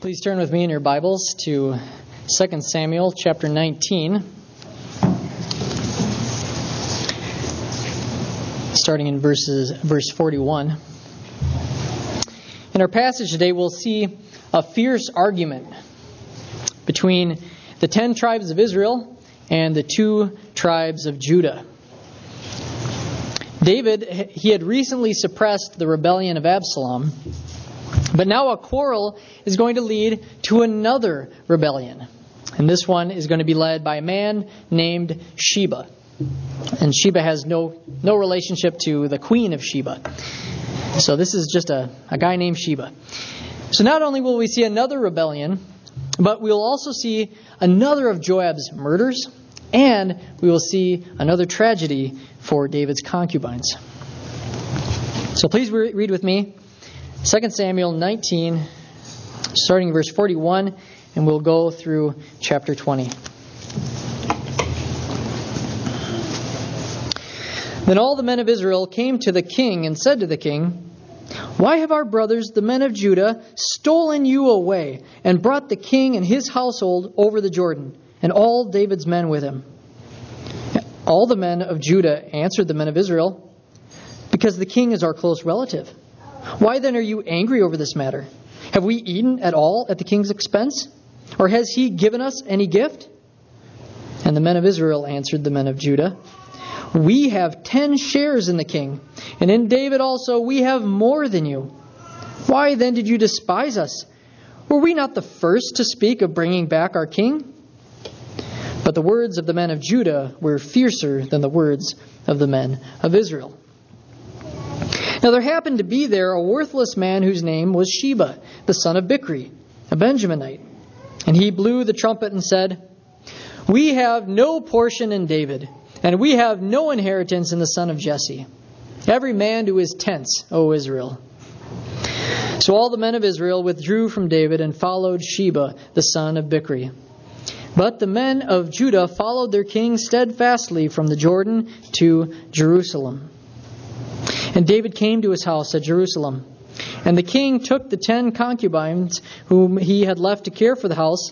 Please turn with me in your Bibles to 2 Samuel chapter 19, starting in verse 41. In our passage today, we'll see a fierce argument between the 10 tribes of Israel and the 2 tribes of Judah. David, he had recently suppressed the rebellion of Absalom, but now a quarrel is going to lead to another rebellion. And this one is going to be led by a man named Sheba. And Sheba has no relationship to the queen of Sheba. So this is just a guy named Sheba. So not only will we see another rebellion, but we'll also see another of Joab's murders, and we will see another tragedy for David's concubines. So please read with me 2 Samuel 19, starting in verse 41, and we'll go through chapter 20. Then all the men of Israel came to the king and said to the king, "Why have our brothers, the men of Judah, stolen you away and brought the king and his household over the Jordan, and all David's men with him?" All the men of Judah answered the men of Israel, "Because the king is our close relative. Why then are you angry over this matter? Have we eaten at all at the king's expense? Or has he given us any gift?" And the men of Israel answered the men of Judah, "We have 10 shares in the king, and in David also we have more than you. Why then did you despise us? Were we not the first to speak of bringing back our king?" But the words of the men of Judah were fiercer than the words of the men of Israel. Now there happened to be there a worthless man whose name was Sheba, the son of Bichri, a Benjaminite. And he blew the trumpet and said, "We have no portion in David, and we have no inheritance in the son of Jesse. Every man to his tents, O Israel." So all the men of Israel withdrew from David and followed Sheba, the son of Bichri. But the men of Judah followed their king steadfastly from the Jordan to Jerusalem. And David came to his house at Jerusalem. And the king took the 10 concubines whom he had left to care for the house,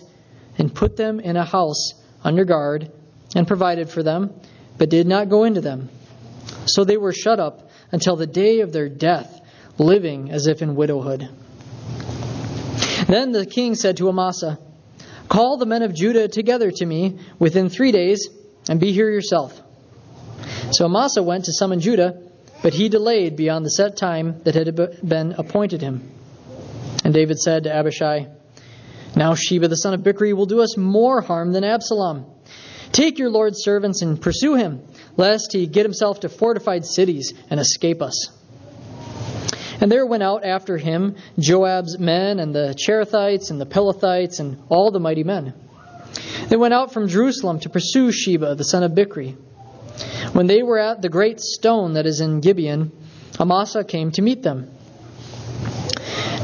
and put them in a house under guard, and provided for them, but did not go into them. So they were shut up until the day of their death, living as if in widowhood. Then the king said to Amasa, "Call the men of Judah together to me within 3 days, and be here yourself." So Amasa went to summon Judah, but he delayed beyond the set time that had been appointed him. And David said to Abishai, "Now Sheba the son of Bichri will do us more harm than Absalom. Take your Lord's servants and pursue him, lest he get himself to fortified cities and escape us." And there went out after him Joab's men and the Cherethites and the Pelethites and all the mighty men. They went out from Jerusalem to pursue Sheba the son of Bichri. When they were at the great stone that is in Gibeon, Amasa came to meet them.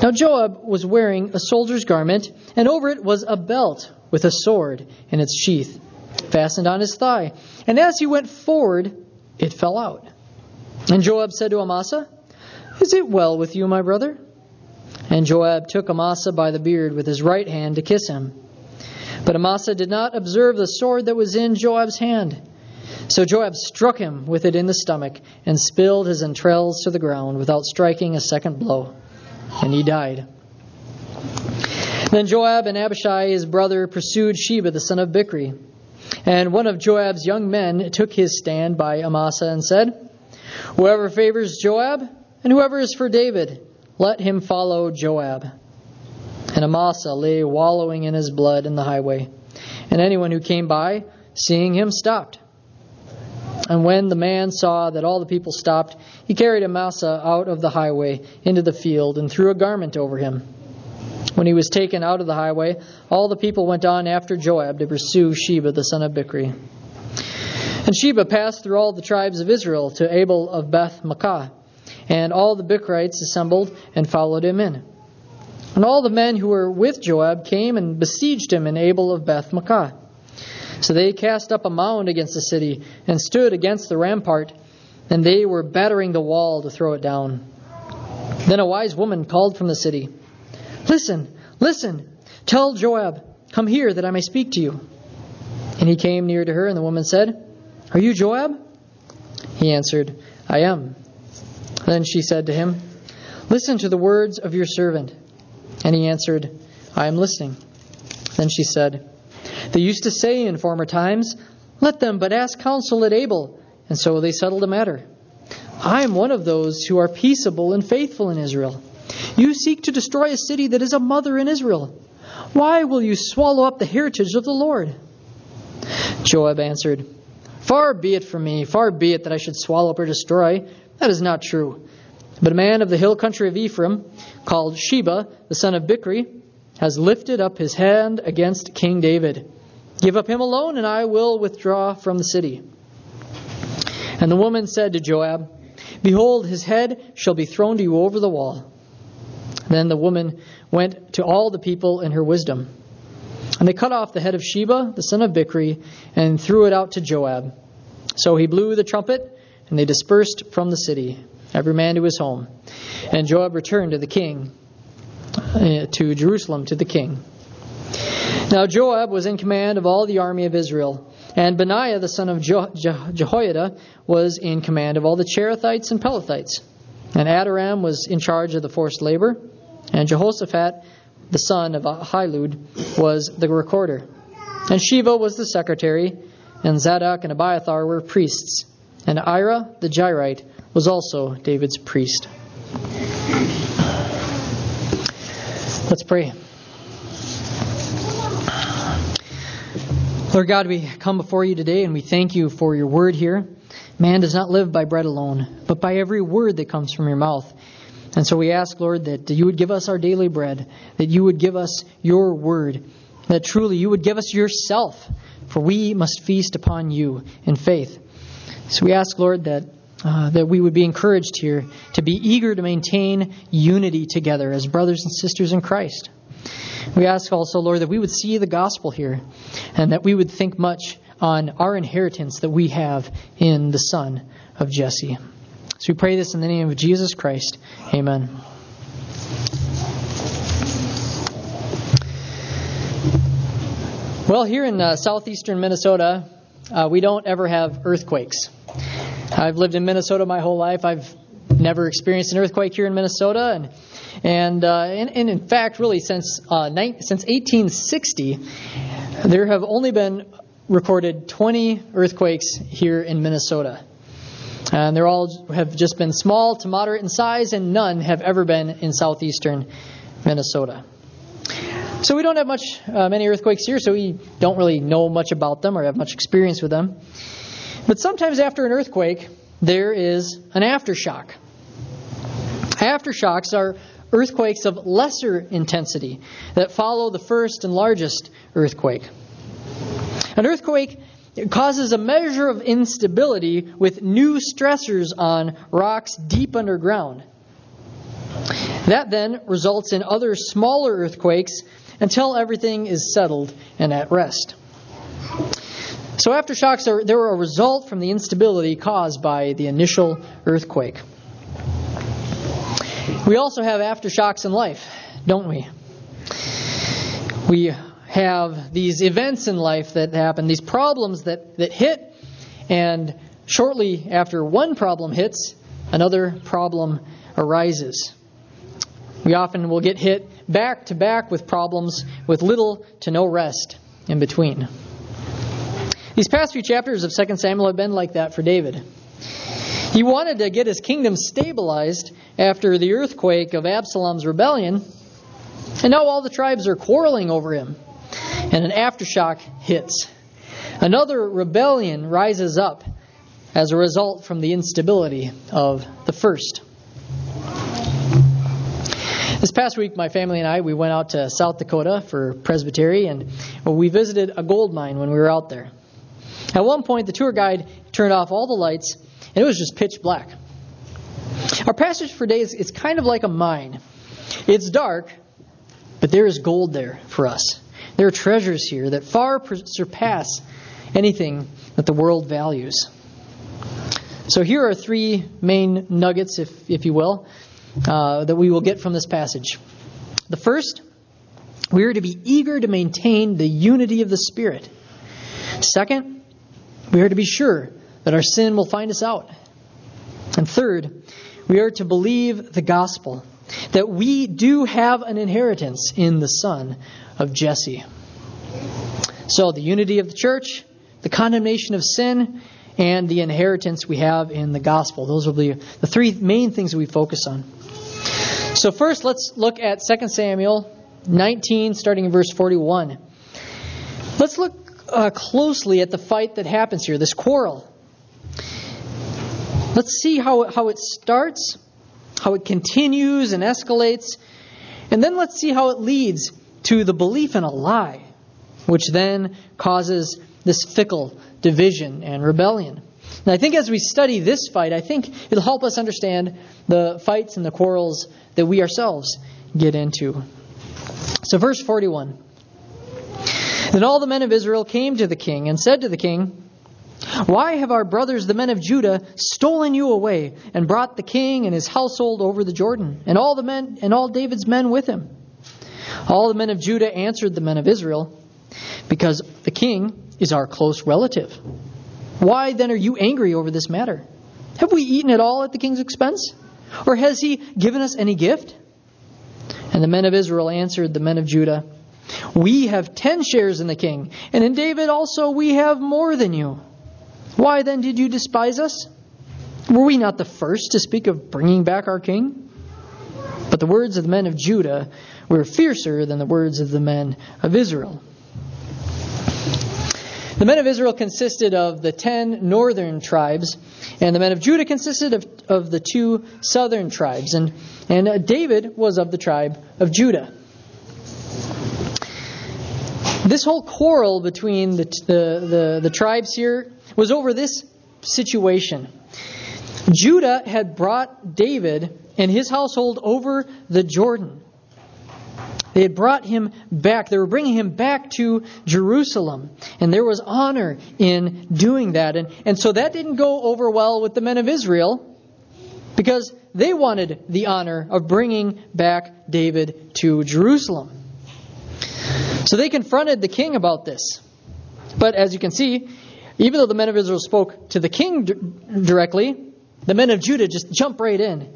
Now Joab was wearing a soldier's garment, and over it was a belt with a sword in its sheath, fastened on his thigh. And as he went forward, it fell out. And Joab said to Amasa, "Is it well with you, my brother?" And Joab took Amasa by the beard with his right hand to kiss him. But Amasa did not observe the sword that was in Joab's hand. So Joab struck him with it in the stomach and spilled his entrails to the ground without striking a second blow. And he died. Then Joab and Abishai, his brother, pursued Sheba the son of Bichri. And one of Joab's young men took his stand by Amasa and said, "Whoever favors Joab and whoever is for David, let him follow Joab." And Amasa lay wallowing in his blood in the highway. And anyone who came by, seeing him, stopped. And when the man saw that all the people stopped, he carried Amasa out of the highway into the field and threw a garment over him. When he was taken out of the highway, all the people went on after Joab to pursue Sheba the son of Bichri. And Sheba passed through all the tribes of Israel to Abel of Beth-Makkah, and all the Bichrites assembled and followed him in. And all the men who were with Joab came and besieged him in Abel of Beth-Makkah. So they cast up a mound against the city and stood against the rampart, and they were battering the wall to throw it down. Then a wise woman called from the city, "Listen, listen, Tell Joab, come here that I may speak to you. And he came near to her, and the woman said, Are you Joab? He answered, I am. Then she said to him, Listen to the words of your servant. And he answered, I am listening. Then she said, They used to say in former times, Let them but ask counsel at Abel, and so they settled the matter. I am one of those who are peaceable and faithful in Israel. You seek to destroy a city that is a mother in Israel. Why will you swallow up the heritage of the Lord? Joab answered, Far be it from me, far be it that I should swallow up or destroy. That is not true. But a man of the hill country of Ephraim, called Sheba, the son of Bichri, has lifted up his hand against King David. Give up him alone, and I will withdraw from the city. And the woman said to Joab, Behold, his head shall be thrown to you over the wall. Then the woman went to all the people in her wisdom. And they cut off the head of Sheba, the son of Bichri, and threw it out to Joab. So he blew the trumpet, and they dispersed from the city, every man to his home. And Joab returned to Jerusalem to the king. Now Joab was in command of all the army of Israel, and Benaiah the son of Jehoiada was in command of all the Cherethites and Pelethites. And Adoram was in charge of the forced labor, and Jehoshaphat the son of Ahilud was the recorder. And Sheba was the secretary, and Zadok and Abiathar were priests, and Ira the Jairite was also David's priest. Let's pray. Lord God, we come before you today and we thank you for your word here. Man does not live by bread alone, but by every word that comes from your mouth. And so we ask, Lord, that you would give us our daily bread, that you would give us your word, that truly you would give us yourself, for we must feast upon you in faith. So we ask, Lord, that we would be encouraged here to be eager to maintain unity together as brothers and sisters in Christ. We ask also, Lord, that we would see the gospel here and that we would think much on our inheritance that we have in the son of Jesse. So we pray this in the name of Jesus Christ. Amen. Well, here in southeastern Minnesota, we don't ever have earthquakes. I've lived in Minnesota my whole life. I've never experienced an earthquake here in Minnesota, and in fact, really since 1860, there have only been recorded 20 earthquakes here in Minnesota, and they're all have just been small to moderate in size, and none have ever been in southeastern Minnesota. So we don't have many earthquakes here, so we don't really know much about them or have much experience with them. But sometimes after an earthquake, there is an aftershock. Aftershocks are earthquakes of lesser intensity that follow the first and largest earthquake. An earthquake causes a measure of instability with new stressors on rocks deep underground. That then results in other smaller earthquakes until everything is settled and at rest. So aftershocks were a result from the instability caused by the initial earthquake. We also have aftershocks in life, don't we? We have these events in life that happen, these problems that hit, and shortly after one problem hits, another problem arises. We often will get hit back to back with problems with little to no rest in between. These past few chapters of 2 Samuel have been like that for David. He wanted to get his kingdom stabilized after the earthquake of Absalom's rebellion, and now all the tribes are quarreling over him, and an aftershock hits. Another rebellion rises up as a result from the instability of the first. This past week, my family and I, we went out to South Dakota for Presbytery, and we visited a gold mine when we were out there. At one point, the tour guide turned off all the lights, and it was just pitch black. Our passage for today is kind of like a mine. It's dark, but there is gold there for us. There are treasures here that far surpass anything that the world values. So here are three main nuggets, if you will, that we will get from this passage. The first, We are to be eager to maintain the unity of the Spirit. Second, we are to be sure that our sin will find us out. And third, we are to believe the gospel, that we do have an inheritance in the son of Jesse. So the unity of the church, the condemnation of sin, and the inheritance we have in the gospel. Those will be the three main things that we focus on. So first, let's look at 2 Samuel 19, starting in verse 41. Let's look closely at the fight that happens here, this quarrel. Let's see how it starts, how it continues and escalates, and then let's see how it leads to the belief in a lie, which then causes this fickle division and rebellion. And I think as we study this fight, I think it'll help us understand the fights and the quarrels that we ourselves get into. So verse 41. Then all the men of Israel came to the king and said to the king, "Why have our brothers, the men of Judah, stolen you away and brought the king and his household over the Jordan, and all the men and all David's men with him?" All the men of Judah answered the men of Israel, "Because the king is our close relative. Why then are you angry over this matter? Have we eaten at all at the king's expense? Or has he given us any gift?" And the men of Israel answered the men of Judah, "We have 10 shares in the king, and in David also we have more than you. Why then did you despise us? Were we not the first to speak of bringing back our king?" But the words of the men of Judah were fiercer than the words of the men of Israel. The men of Israel consisted of the 10 northern tribes, and the men of Judah consisted of the 2 southern tribes. And David was of the tribe of Judah. This whole quarrel between the tribes here was over this situation. Judah had brought David and his household over the Jordan. They had brought him back. They were bringing him back to Jerusalem. And there was honor in doing that. And so that didn't go over well with the men of Israel, because they wanted the honor of bringing back David to Jerusalem. So they confronted the king about this. But as you can see, even though the men of Israel spoke to the king directly, the men of Judah just jump right in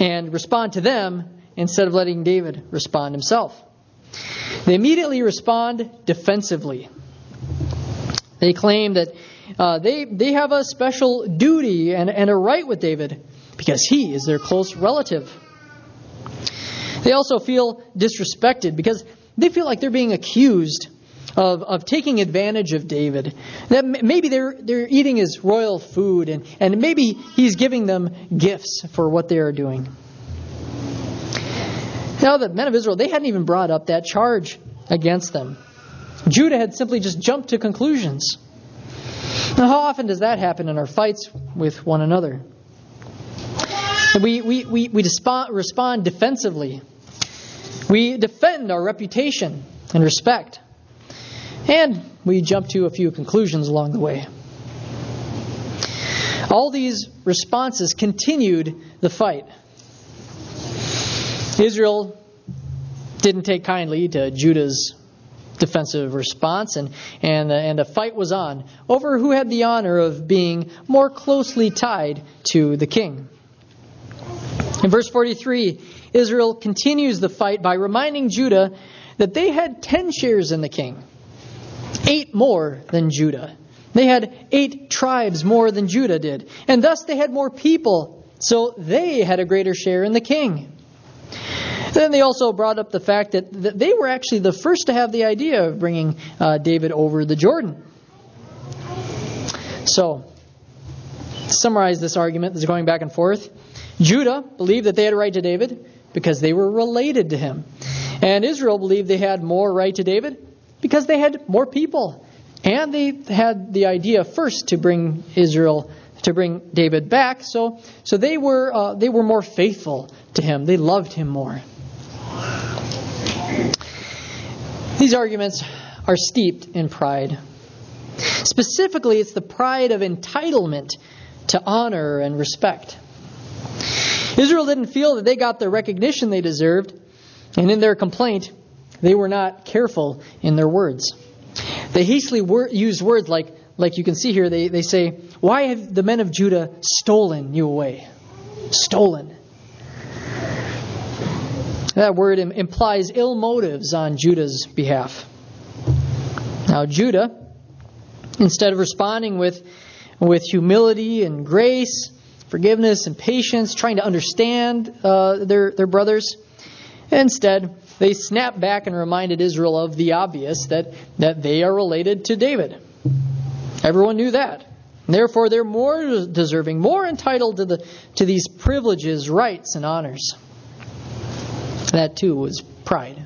and respond to them instead of letting David respond himself. They immediately respond defensively. They claim that they have a special duty and a right with David because he is their close relative. They also feel disrespected because they feel like they're being accused of taking advantage of David. That maybe they're eating his royal food, and maybe he's giving them gifts for what they are doing. Now the men of Israel, they hadn't even brought up that charge against them. Judah had simply just jumped to conclusions. Now how often does that happen in our fights with one another? We respond defensively. We defend our reputation and respect. And we jump to a few conclusions along the way. All these responses continued the fight. Israel didn't take kindly to Judah's defensive response, and a fight was on over who had the honor of being more closely tied to the king. In verse 43, Israel continues the fight by reminding Judah that they had 10 shares in the king. 8 more than Judah. They had 8 tribes more than Judah did. And thus they had more people, so they had a greater share in the king. Then they also brought up the fact that they were actually the first to have the idea of bringing David over the Jordan. So, to summarize this argument that's going back and forth, Judah believed that they had a right to David because they were related to him. And Israel believed they had more right to David because they had more people. And they had the idea first to bring David back. So they were more faithful to him. They loved him more. These arguments are steeped in pride. Specifically, it's the pride of entitlement to honor and respect. Israel didn't feel that they got the recognition they deserved, and in their complaint, They were not careful in their words. They hastily used words like you can see here. They say, "Why have the men of Judah stolen you away?" Stolen. That word implies ill motives on Judah's behalf. Now Judah, instead of responding with humility and grace, forgiveness and patience, trying to understand their brothers, instead they snapped back and reminded Israel of the obvious, that they are related to David. Everyone knew that. Therefore, they're more deserving, more entitled to these privileges, rights, and honors. That too was pride.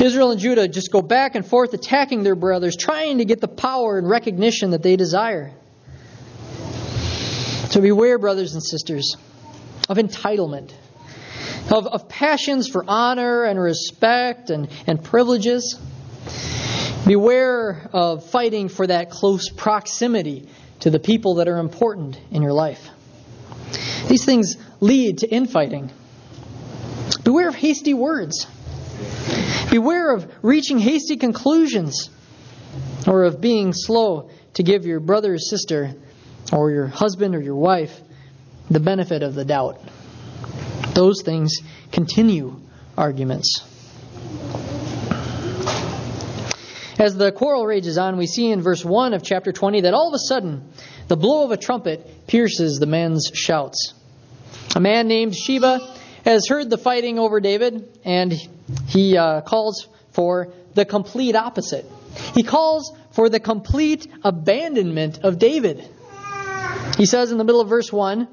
Israel and Judah just go back and forth attacking their brothers, trying to get the power and recognition that they desire. So beware, brothers and sisters, of entitlement, of passions for honor and respect and privileges. Beware of fighting for that close proximity to the people that are important in your life. These things lead to infighting. Beware of hasty words. Beware of reaching hasty conclusions, or of being slow to give your brother or sister, or your husband or your wife, the benefit of the doubt. Those things continue arguments. As the quarrel rages on, we see in verse 1 of chapter 20 that all of a sudden, the blow of a trumpet pierces the men's shouts. A man named Sheba has heard the fighting over David, and he calls for the complete opposite. He calls for the complete abandonment of David. He says in the middle of verse 1,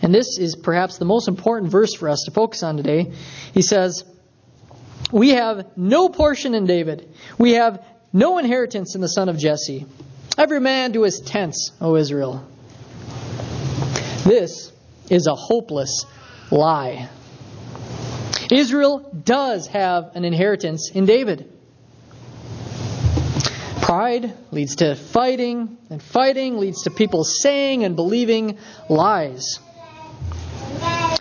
and this is perhaps the most important verse for us to focus on today, he says, "We have no portion in David. We have no inheritance in the son of Jesse. Every man to his tents, O Israel." This is a hopeless lie. Israel does have an inheritance in David. Pride leads to fighting, and fighting leads to people saying and believing lies.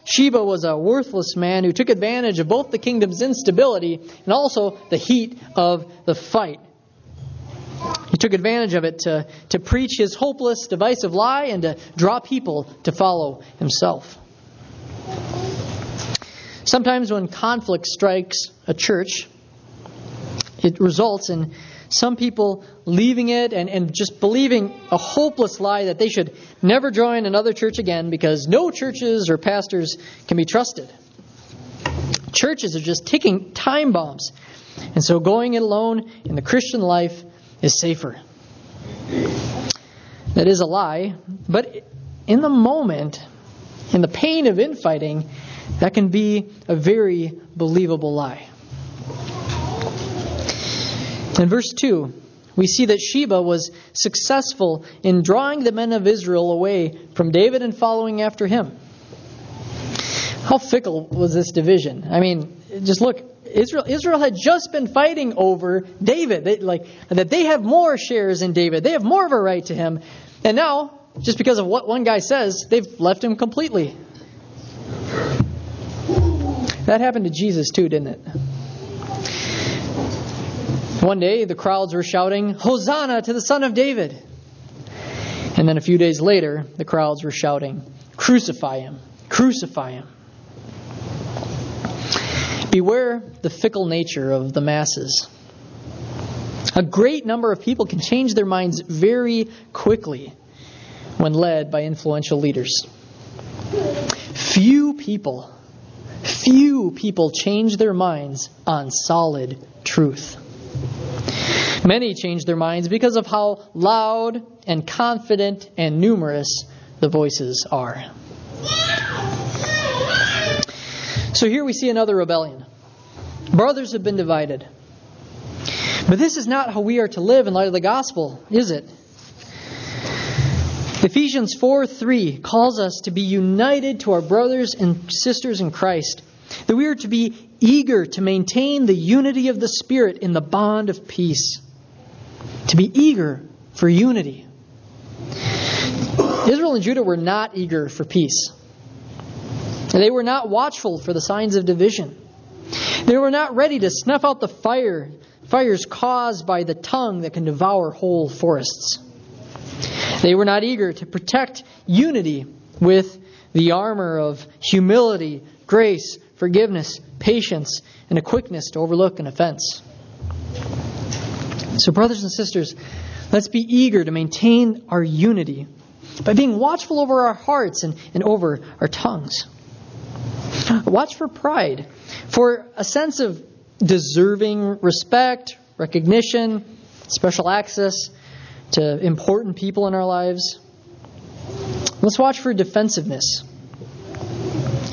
Sheba was a worthless man who took advantage of both the kingdom's instability and also the heat of the fight. He took advantage of it to preach his hopeless, divisive lie and to draw people to follow himself. Sometimes when conflict strikes a church, it results in some people leaving it and just believing a hopeless lie that they should never join another church again because no churches or pastors can be trusted. Churches are just ticking time bombs. And so going it alone in the Christian life is safer. That is a lie. But in the moment, in the pain of infighting, that can be a very believable lie. In verse 2, we see that Sheba was successful in drawing the men of Israel away from David and following after him. How fickle was this division? I mean, just look, Israel had just been fighting over David. They have more shares in David. They have more of a right to him. And now, just because of what one guy says, they've left him completely. That happened to Jesus too, didn't it? One day, the crowds were shouting, "Hosanna to the Son of David." And then a few days later, the crowds were shouting, "Crucify him! Crucify him!" Beware the fickle nature of the masses. A great number of people can change their minds very quickly when led by influential leaders. Few people change their minds on solid truth. Many change their minds because of how loud and confident and numerous the voices are. So here we see another rebellion. Brothers have been divided. But this is not how we are to live in light of the gospel, is it? Ephesians 4:3 calls us to be united to our brothers and sisters in Christ, that we are to be eager to maintain the unity of the Spirit in the bond of peace. To be eager for unity. Israel and Judah were not eager for peace. They were not watchful for the signs of division. They were not ready to snuff out the fires caused by the tongue that can devour whole forests. They were not eager to protect unity with the armor of humility, grace, forgiveness, patience, and a quickness to overlook an offense. So, brothers and sisters, let's be eager to maintain our unity by being watchful over our hearts and over our tongues. Watch for pride, for a sense of deserving respect, recognition, special access to important people in our lives. Let's watch for defensiveness.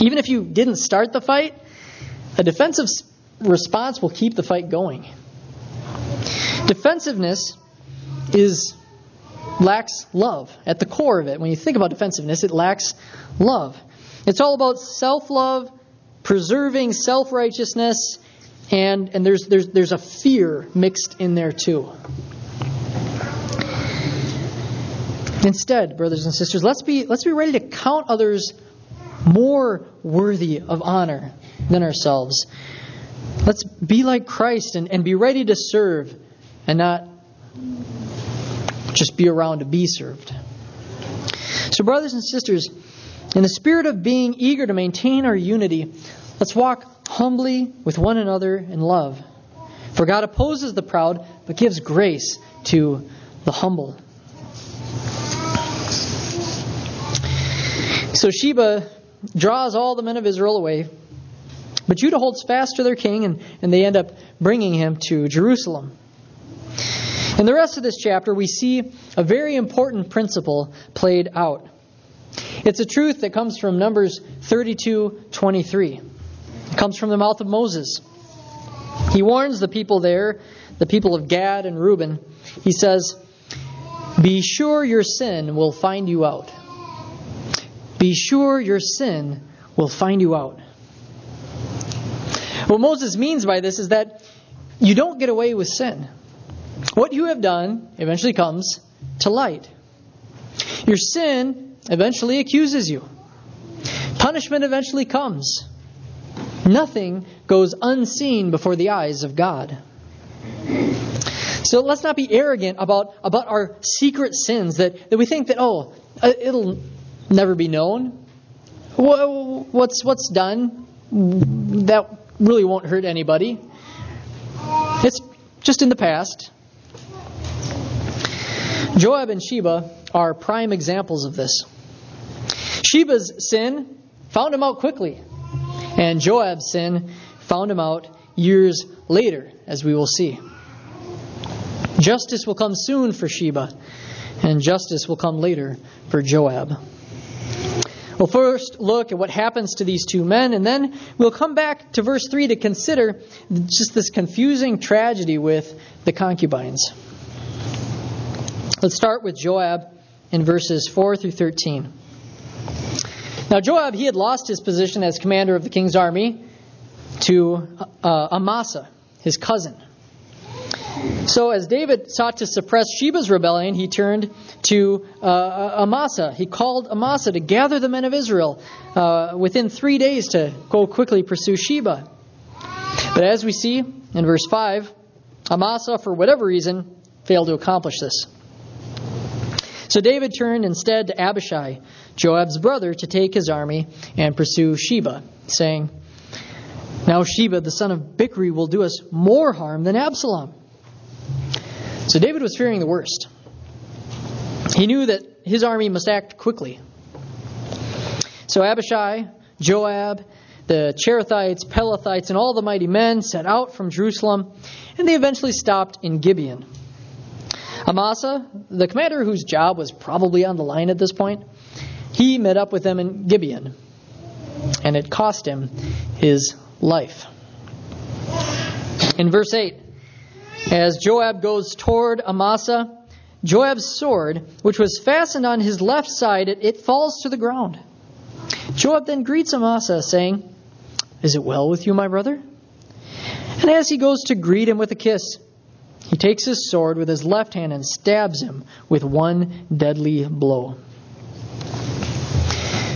Even if you didn't start the fight, a defensive response will keep the fight going. Defensiveness lacks love. At the core of it, when you think about defensiveness, it lacks love. It's all about self-love, preserving self-righteousness, and there's a fear mixed in there too. Instead, brothers and sisters, let's be ready to count others more worthy of honor than ourselves. Let's be like Christ and be ready to serve and not just be around to be served. So, brothers and sisters, in the spirit of being eager to maintain our unity, let's walk humbly with one another in love. For God opposes the proud, but gives grace to the humble. So Sheba draws all the men of Israel away, but Judah holds fast to their king, and they end up bringing him to Jerusalem. In the rest of this chapter, we see a very important principle played out. It's a truth that comes from Numbers 32:23. It comes from the mouth of Moses. He warns the people there, the people of Gad and Reuben. He says, "Be sure your sin will find you out. Be sure your sin will find you out." What Moses means by this is that you don't get away with sin. What you have done eventually comes to light. Your sin eventually accuses you. Punishment eventually comes. Nothing goes unseen before the eyes of God. So let's not be arrogant about our secret sins that we think that, it'll never be known. What's done, that really won't hurt anybody. It's just in the past. Joab and Sheba are prime examples of this. Sheba's sin found him out quickly, and Joab's sin found him out years later, as we will see. Justice will come soon for Sheba, and justice will come later for Joab. We'll first look at what happens to these two men, and then we'll come back to verse 3 to consider just this confusing tragedy with the concubines. Let's start with Joab in verses 4 through 13. Now Joab, he had lost his position as commander of the king's army to Amasa, his cousin. So as David sought to suppress Sheba's rebellion, he turned to Amasa. He called Amasa to gather the men of Israel within 3 days to go quickly pursue Sheba. But as we see in verse 5, Amasa, for whatever reason, failed to accomplish this. So David turned instead to Abishai, Joab's brother, to take his army and pursue Sheba, saying, "Now Sheba, the son of Bichri, will do us more harm than Absalom." So David was fearing the worst. He knew that his army must act quickly. So Abishai, Joab, the Cherethites, Pelethites, and all the mighty men set out from Jerusalem, and they eventually stopped in Gibeon. Amasa, the commander whose job was probably on the line at this point, he met up with them in Gibeon, and it cost him his life. In verse 8, as Joab goes toward Amasa, Joab's sword, which was fastened on his left side, it falls to the ground. Joab then greets Amasa, saying, "Is it well with you, my brother?" And as he goes to greet him with a kiss, he takes his sword with his left hand and stabs him with one deadly blow.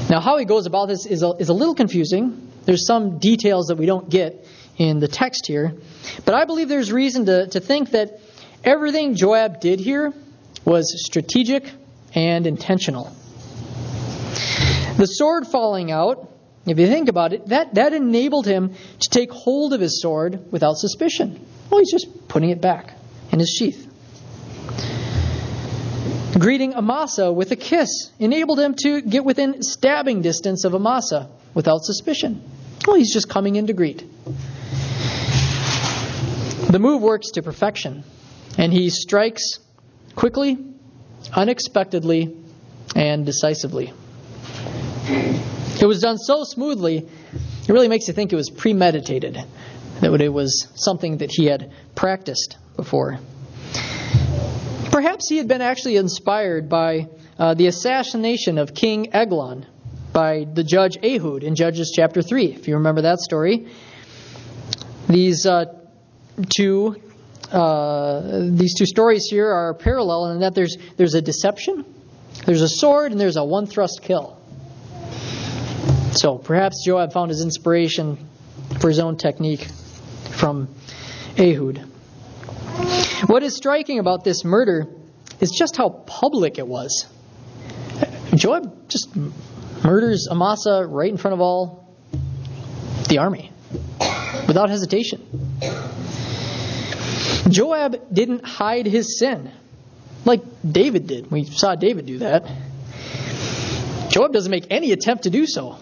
Now, how he goes about this is a little confusing. There's some details that we don't get in the text here. But I believe there's reason to think that everything Joab did here was strategic and intentional. The sword falling out, if you think about it, that enabled him to take hold of his sword without suspicion. Well, he's just putting it back in his sheath. Greeting Amasa with a kiss enabled him to get within stabbing distance of Amasa without suspicion. Well, he's just coming in to greet. The move works to perfection, and he strikes quickly, unexpectedly, and decisively. It was done so smoothly, it really makes you think it was premeditated, that it was something that he had practiced before. Perhaps he had been actually inspired by the assassination of King Eglon by the judge Ehud in Judges chapter 3. If you remember that story, these two stories here are parallel in that there's a deception, there's a sword, and there's a one-thrust kill. So perhaps Joab found his inspiration for his own technique from Ehud. What is striking about this murder is just how public it was. Joab just murders Amasa right in front of all the army, without hesitation. Joab didn't hide his sin, like David did. We saw David do that. Joab doesn't make any attempt to do so.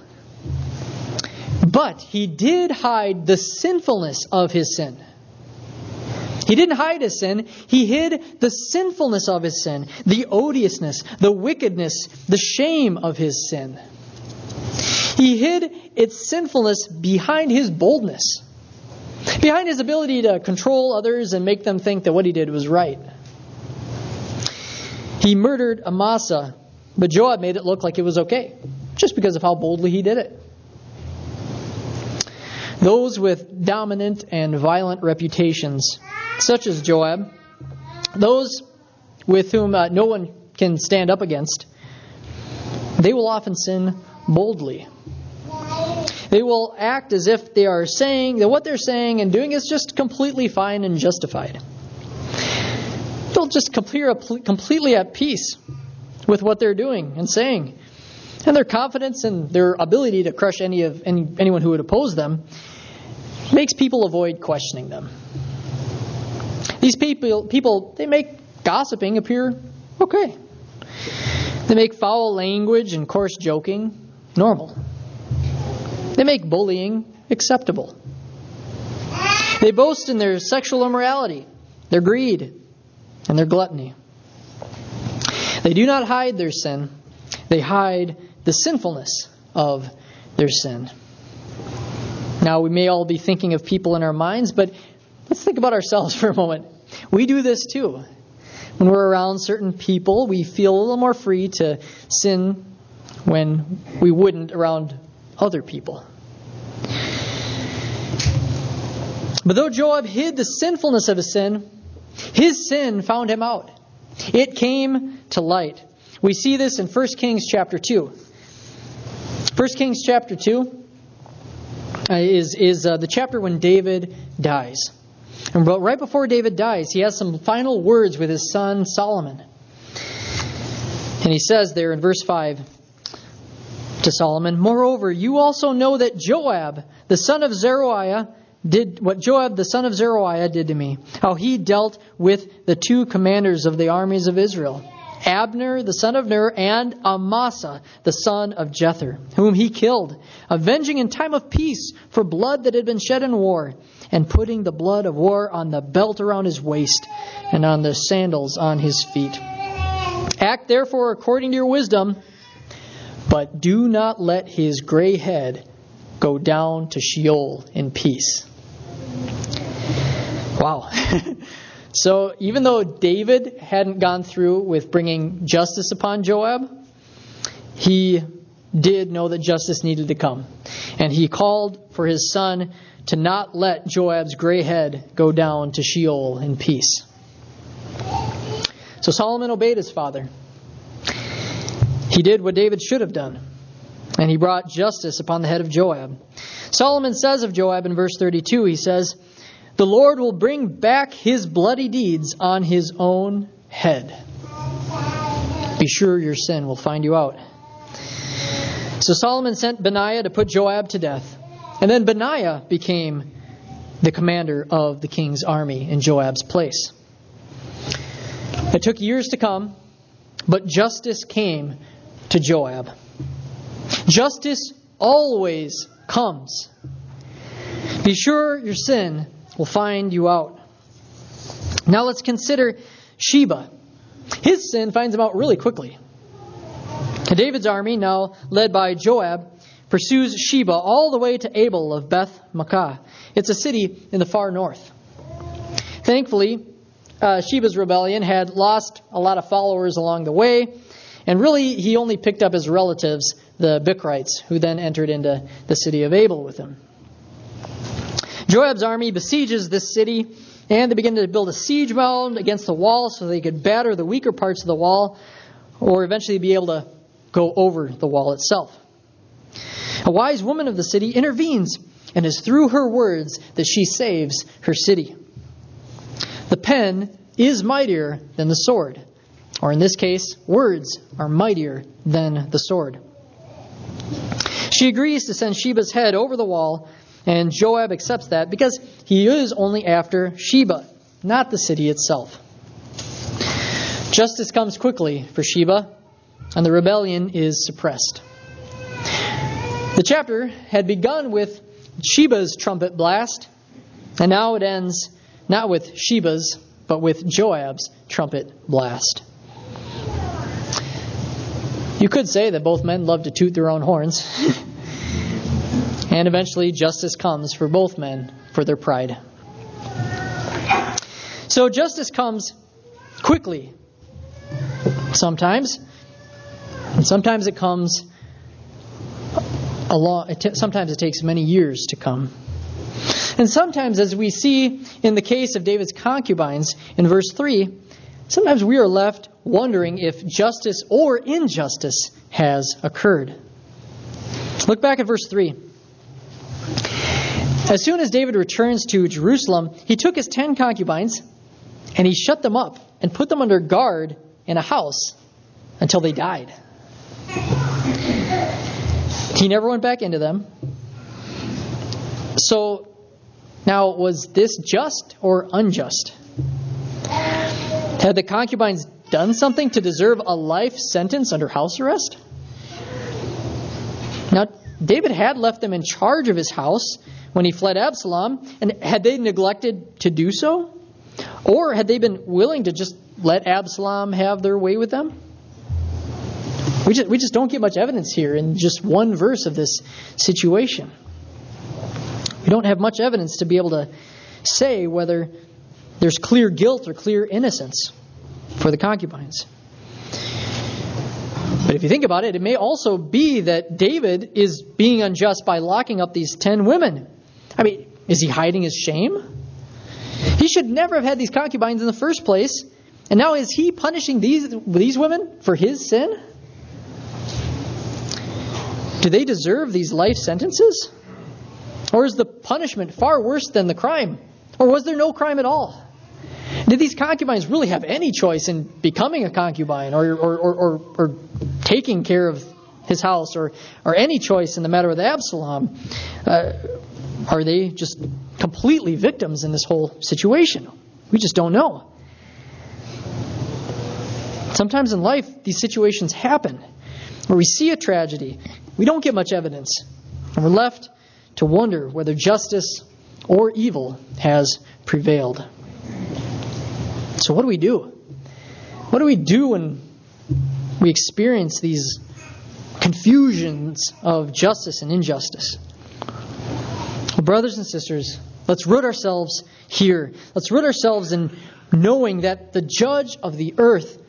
But he did hide the sinfulness of his sin. He didn't hide his sin. He hid the sinfulness of his sin, the odiousness, the wickedness, the shame of his sin. He hid its sinfulness behind his boldness, behind his ability to control others and make them think that what he did was right. He murdered Amasa, but Joab made it look like it was okay, just because of how boldly he did it. Those with dominant and violent reputations, such as Joab, those with whom no one can stand up against, they will often sin boldly. They will act as if they are saying that what they're saying and doing is just completely fine and justified. They'll just completely at peace with what they're doing and saying, and their confidence and their ability to crush anyone who would oppose them makes people avoid questioning them. These people, they make gossiping appear okay. They make foul language and coarse joking normal. They make bullying acceptable. They boast in their sexual immorality, their greed, and their gluttony. They do not hide their sin. They hide the sinfulness of their sin. Now, we may all be thinking of people in our minds, but let's think about ourselves for a moment. We do this too. When we're around certain people, we feel a little more free to sin when we wouldn't around other people. But though Joab hid the sinfulness of his sin found him out. It came to light. We see this in 1 Kings chapter 2. 1 Kings chapter 2 is the chapter when David dies. And right before David dies, he has some final words with his son Solomon. And he says there in verse 5 to Solomon, "Moreover, you also know that Joab, the son of Zeruiah, did what Joab, the son of Zeruiah, did to me, how he dealt with the two commanders of the armies of Israel, Abner, the son of Ner, and Amasa, the son of Jether, whom he killed, avenging in time of peace for blood that had been shed in war, and putting the blood of war on the belt around his waist, and on the sandals on his feet. Act therefore according to your wisdom, but do not let his gray head go down to Sheol in peace." Wow. So even though David hadn't gone through with bringing justice upon Joab, he did know that justice needed to come. And he called for his son to not let Joab's gray head go down to Sheol in peace. So Solomon obeyed his father. He did what David should have done. And he brought justice upon the head of Joab. Solomon says of Joab in verse 32, he says, "The Lord will bring back his bloody deeds on his own head. Be sure your sin will find you out." So Solomon sent Benaiah to put Joab to death. And then Benaiah became the commander of the king's army in Joab's place. It took years to come, but justice came to Joab. Justice always comes. Be sure your sin will find you out. Now let's consider Sheba. His sin finds him out really quickly. David's army, now led by Joab, pursues Sheba all the way to Abel of Beth-Makkah. It's a city in the far north. Thankfully, Sheba's rebellion had lost a lot of followers along the way, and really he only picked up his relatives, the Bichrites, who then entered into the city of Abel with him. Joab's army besieges this city, and they begin to build a siege mound against the wall so they could batter the weaker parts of the wall, or eventually be able to go over the wall itself. A wise woman of the city intervenes, and it's through her words that she saves her city. The pen is mightier than the sword, or in this case, words are mightier than the sword. She agrees to send Sheba's head over the wall, and Joab accepts that because he is only after Sheba, not the city itself. Justice comes quickly for Sheba, and the rebellion is suppressed. The chapter had begun with Sheba's trumpet blast, and now it ends not with Sheba's, but with Joab's trumpet blast. You could say that both men love to toot their own horns, and eventually justice comes for both men for their pride. So justice comes quickly, sometimes, and sometimes it comes sometimes it takes many years to come. And sometimes, as we see in the case of David's concubines in verse 3, sometimes we are left wondering if justice or injustice has occurred. Look back at verse 3. As soon as David returns to Jerusalem, he took his 10 concubines and he shut them up and put them under guard in a house until they died. He never went back into them. So, now, was this just or unjust? Had the concubines done something to deserve a life sentence under house arrest? Now, David had left them in charge of his house when he fled Absalom, and had they neglected to do so? Or had they been willing to just let Absalom have their way with them? We just don't get much evidence here in just one verse of this situation. We don't have much evidence to be able to say whether there's clear guilt or clear innocence for the concubines. But if you think about it, it may also be that David is being unjust by locking up these 10 women. I mean, is he hiding his shame? He should never have had these concubines in the first place. And now is he punishing these women for his sin? Do they deserve these life sentences? Or is the punishment far worse than the crime? Or was there no crime at all? Did these concubines really have any choice in becoming a concubine or taking care of his house or any choice in the matter with Absalom? Are they just completely victims in this whole situation? We just don't know. Sometimes in life, these situations happen where we see a tragedy, we don't get much evidence, and we're left to wonder whether justice or evil has prevailed. So what do we do? What do we do when we experience these confusions of justice and injustice? Well, brothers and sisters, let's root ourselves here. Let's root ourselves in knowing that the judge of the earth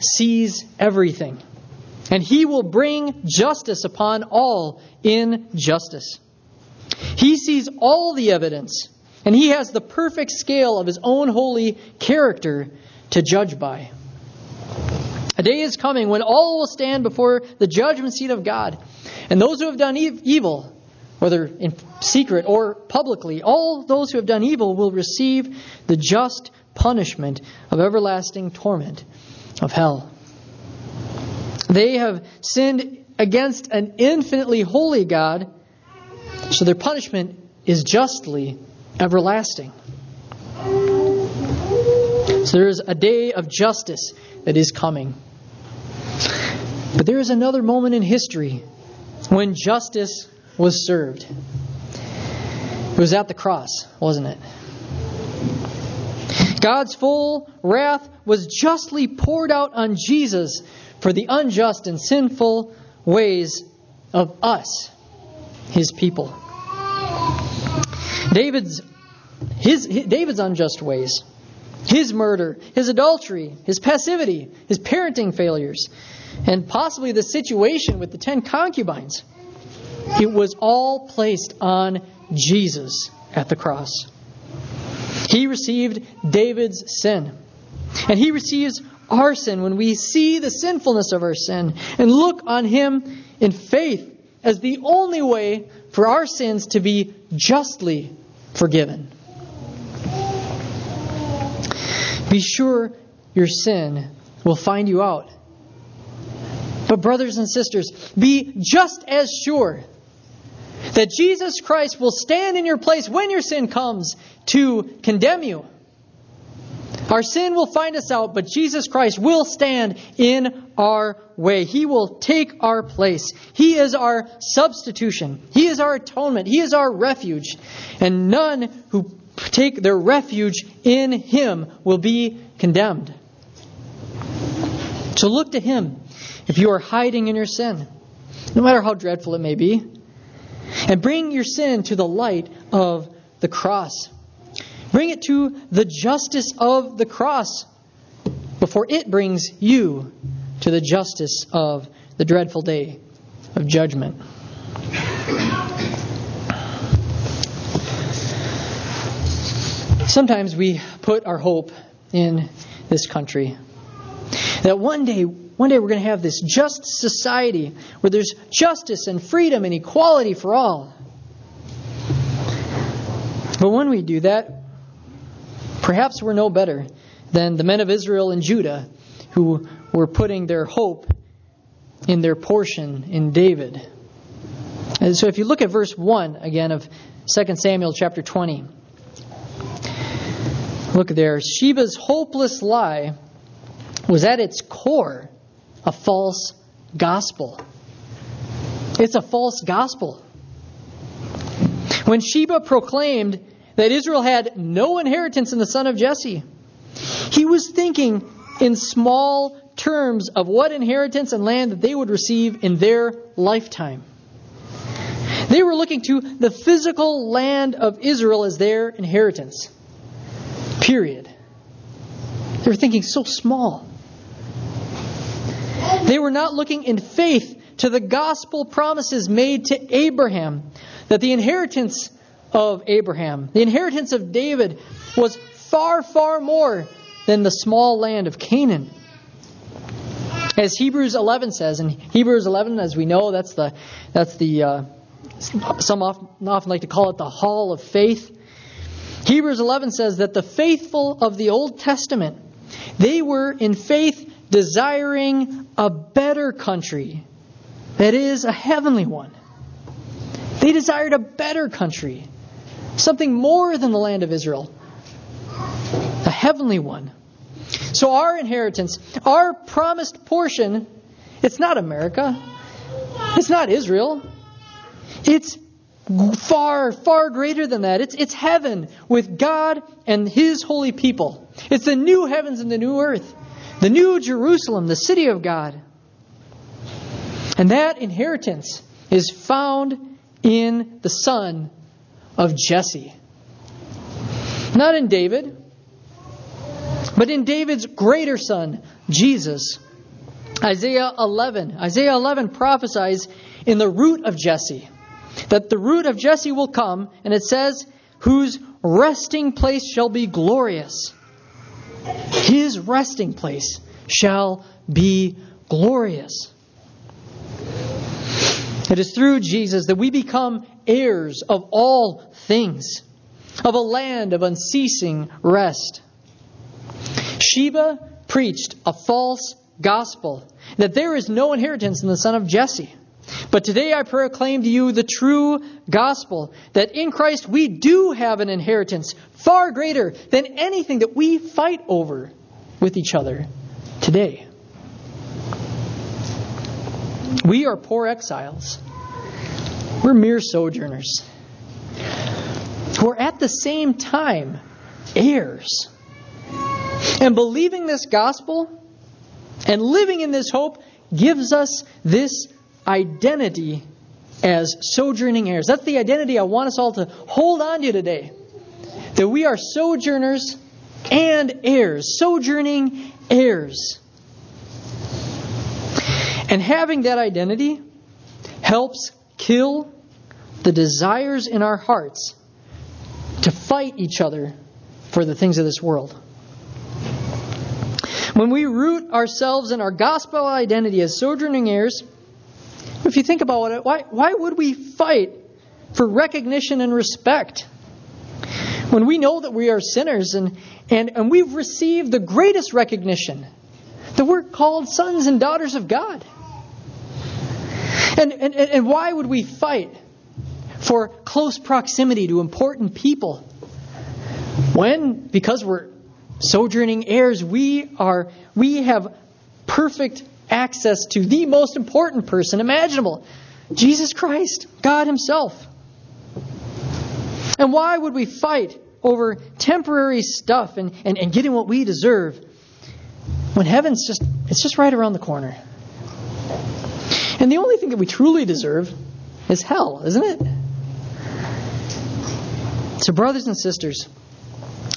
sees everything, and he will bring justice upon all injustice. He sees all the evidence, and he has the perfect scale of his own holy character to judge by. A day is coming when all will stand before the judgment seat of God, And those who have done evil, whether in secret or publicly, all those who have done evil will receive the just punishment of everlasting torment of hell. They have sinned against an infinitely holy God, so their punishment is justly everlasting. So there is a day of justice that is coming. But there is another moment in history when justice was served. It was at the cross, wasn't it? God's full wrath was justly poured out on Jesus for the unjust and sinful ways of us, His people. David's unjust ways, his murder, his adultery, his passivity, his parenting failures, and possibly the situation with the 10 concubines. It was all placed on Jesus at the cross. He received David's sin. And He receives our sin when we see the sinfulness of our sin and look on Him in faith as the only way for our sins to be justly forgiven. Be sure your sin will find you out. But brothers and sisters, be just as sure that Jesus Christ will stand in your place when your sin comes to condemn you. Our sin will find us out, but Jesus Christ will stand in our way. He will take our place. He is our substitution. He is our atonement. He is our refuge. And none who take their refuge in Him will be condemned. So look to Him if you are hiding in your sin, no matter how dreadful it may be. And bring your sin to the light of the cross. Bring it to the justice of the cross before it brings you to the justice of the dreadful day of judgment. Sometimes we put our hope in this country. That one day we're going to have this just society where there's justice and freedom and equality for all. But when we do that, perhaps we're no better than the men of Israel and Judah who were putting their hope in their portion in David. And so if you look at verse 1 again of 2 Samuel chapter 20. Look there. Sheba's hopeless lie was at its core a false gospel. It's a false gospel. When Sheba proclaimed that Israel had no inheritance in the son of Jesse, he was thinking in small terms of what inheritance and land that they would receive in their lifetime. They were looking to the physical land of Israel as their inheritance. Period. They were thinking so small. They were not looking in faith to the gospel promises made to Abraham, that the inheritance of Abraham, the inheritance of David, was far, far more than the small land of Canaan. As Hebrews 11 says, and Hebrews 11, as we know, that's the some often like to call it the hall of faith. Hebrews 11 says that the faithful of the Old Testament, they were in faith desiring a better country, that is, a heavenly one. They desired a better country. Something more than the land of Israel. A heavenly one. So our inheritance, our promised portion, it's not America. It's not Israel. It's far, far greater than that. It's heaven with God and His holy people. It's the new heavens and the new earth. The new Jerusalem, the city of God. And that inheritance is found in the son of Jesse. Not in David, but in David's greater son, Jesus. Isaiah 11 prophesies in the root of Jesse, that the root of Jesse will come, and it says, whose resting place shall be glorious. His resting place shall be glorious. It is through Jesus that we become heirs of all things, of a land of unceasing rest. Sheba preached a false gospel, that there is no inheritance in the son of Jesse. But today I proclaim to you the true gospel, that in Christ we do have an inheritance far greater than anything that we fight over with each other today. We are poor exiles. We're mere sojourners. We're at the same time heirs. And believing this gospel and living in this hope gives us this identity as sojourning heirs. That's the identity I want us all to hold on to today. That we are sojourners and heirs. Sojourning heirs. And having that identity helps kill the desires in our hearts to fight each other for the things of this world. When we root ourselves in our gospel identity as sojourning heirs, if you think about it, why would we fight for recognition and respect? When we know that we are sinners and we've received the greatest recognition, that we're called sons and daughters of God. And why would we fight for close proximity to important people when, because we're sojourning heirs, we have perfect access to the most important person imaginable, Jesus Christ, God Himself. And why would we fight over temporary stuff and getting what we deserve when heaven's just right around the corner? And the only thing that we truly deserve is hell, isn't it? So brothers and sisters,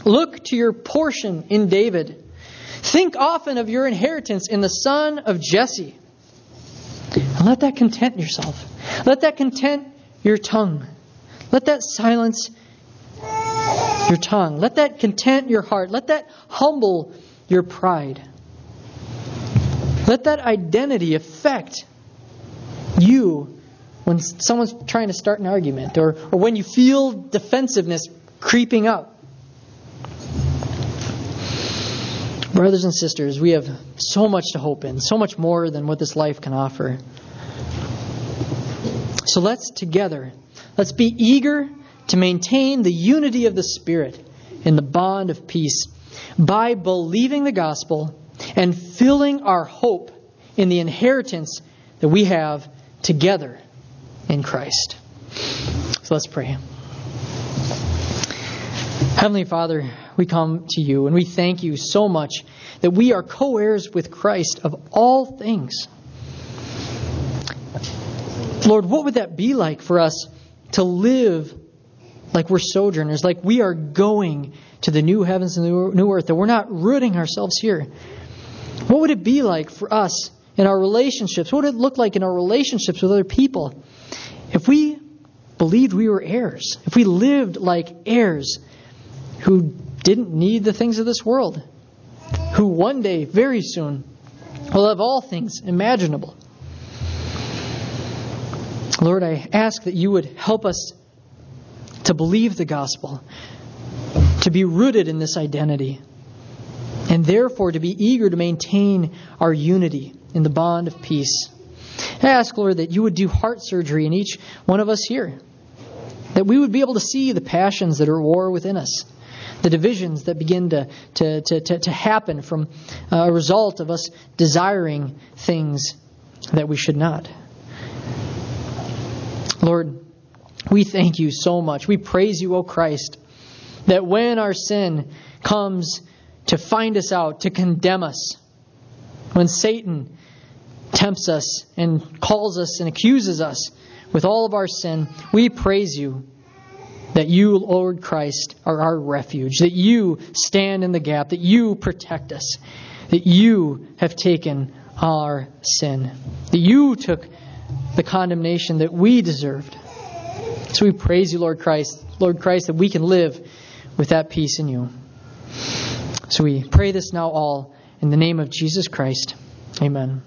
look to your portion in David. Think often of your inheritance in the son of Jesse. And let that content yourself. Let that content your tongue. Let that silence your tongue. Let that content your heart. Let that humble your pride. Let that identity affect you when someone's trying to start an argument or when you feel defensiveness creeping up. Brothers and sisters, we have so much to hope in, so much more than what this life can offer. So let's be eager to maintain the unity of the Spirit in the bond of peace by believing the gospel and filling our hope in the inheritance that we have together in Christ. So let's pray. Heavenly Father, we come to you and we thank you so much that we are co-heirs with Christ of all things. Lord, what would that be like for us to live like we're sojourners, like we are going to the new heavens and the new earth, that we're not rooting ourselves here? What would it be like for us in our relationships? What would it look like in our relationships with other people if we believed we were heirs, if we lived like heirs who didn't need the things of this world, who one day, very soon, will have all things imaginable? Lord, I ask that you would help us to believe the gospel, to be rooted in this identity, and therefore to be eager to maintain our unity in the bond of peace. I ask, Lord, that you would do heart surgery in each one of us here, that we would be able to see the passions that are at war within us, the divisions that begin to happen from a result of us desiring things that we should not. Lord, we thank you so much. We praise you, O Christ, that when our sin comes to find us out, to condemn us, when Satan tempts us and calls us and accuses us with all of our sin, we praise you that you, Lord Christ, are our refuge, that you stand in the gap, that you protect us, that you have taken our sin, that you took the condemnation that we deserved. So we praise you, Lord Christ, that we can live with that peace in you. So we pray this now all in the name of Jesus Christ. Amen.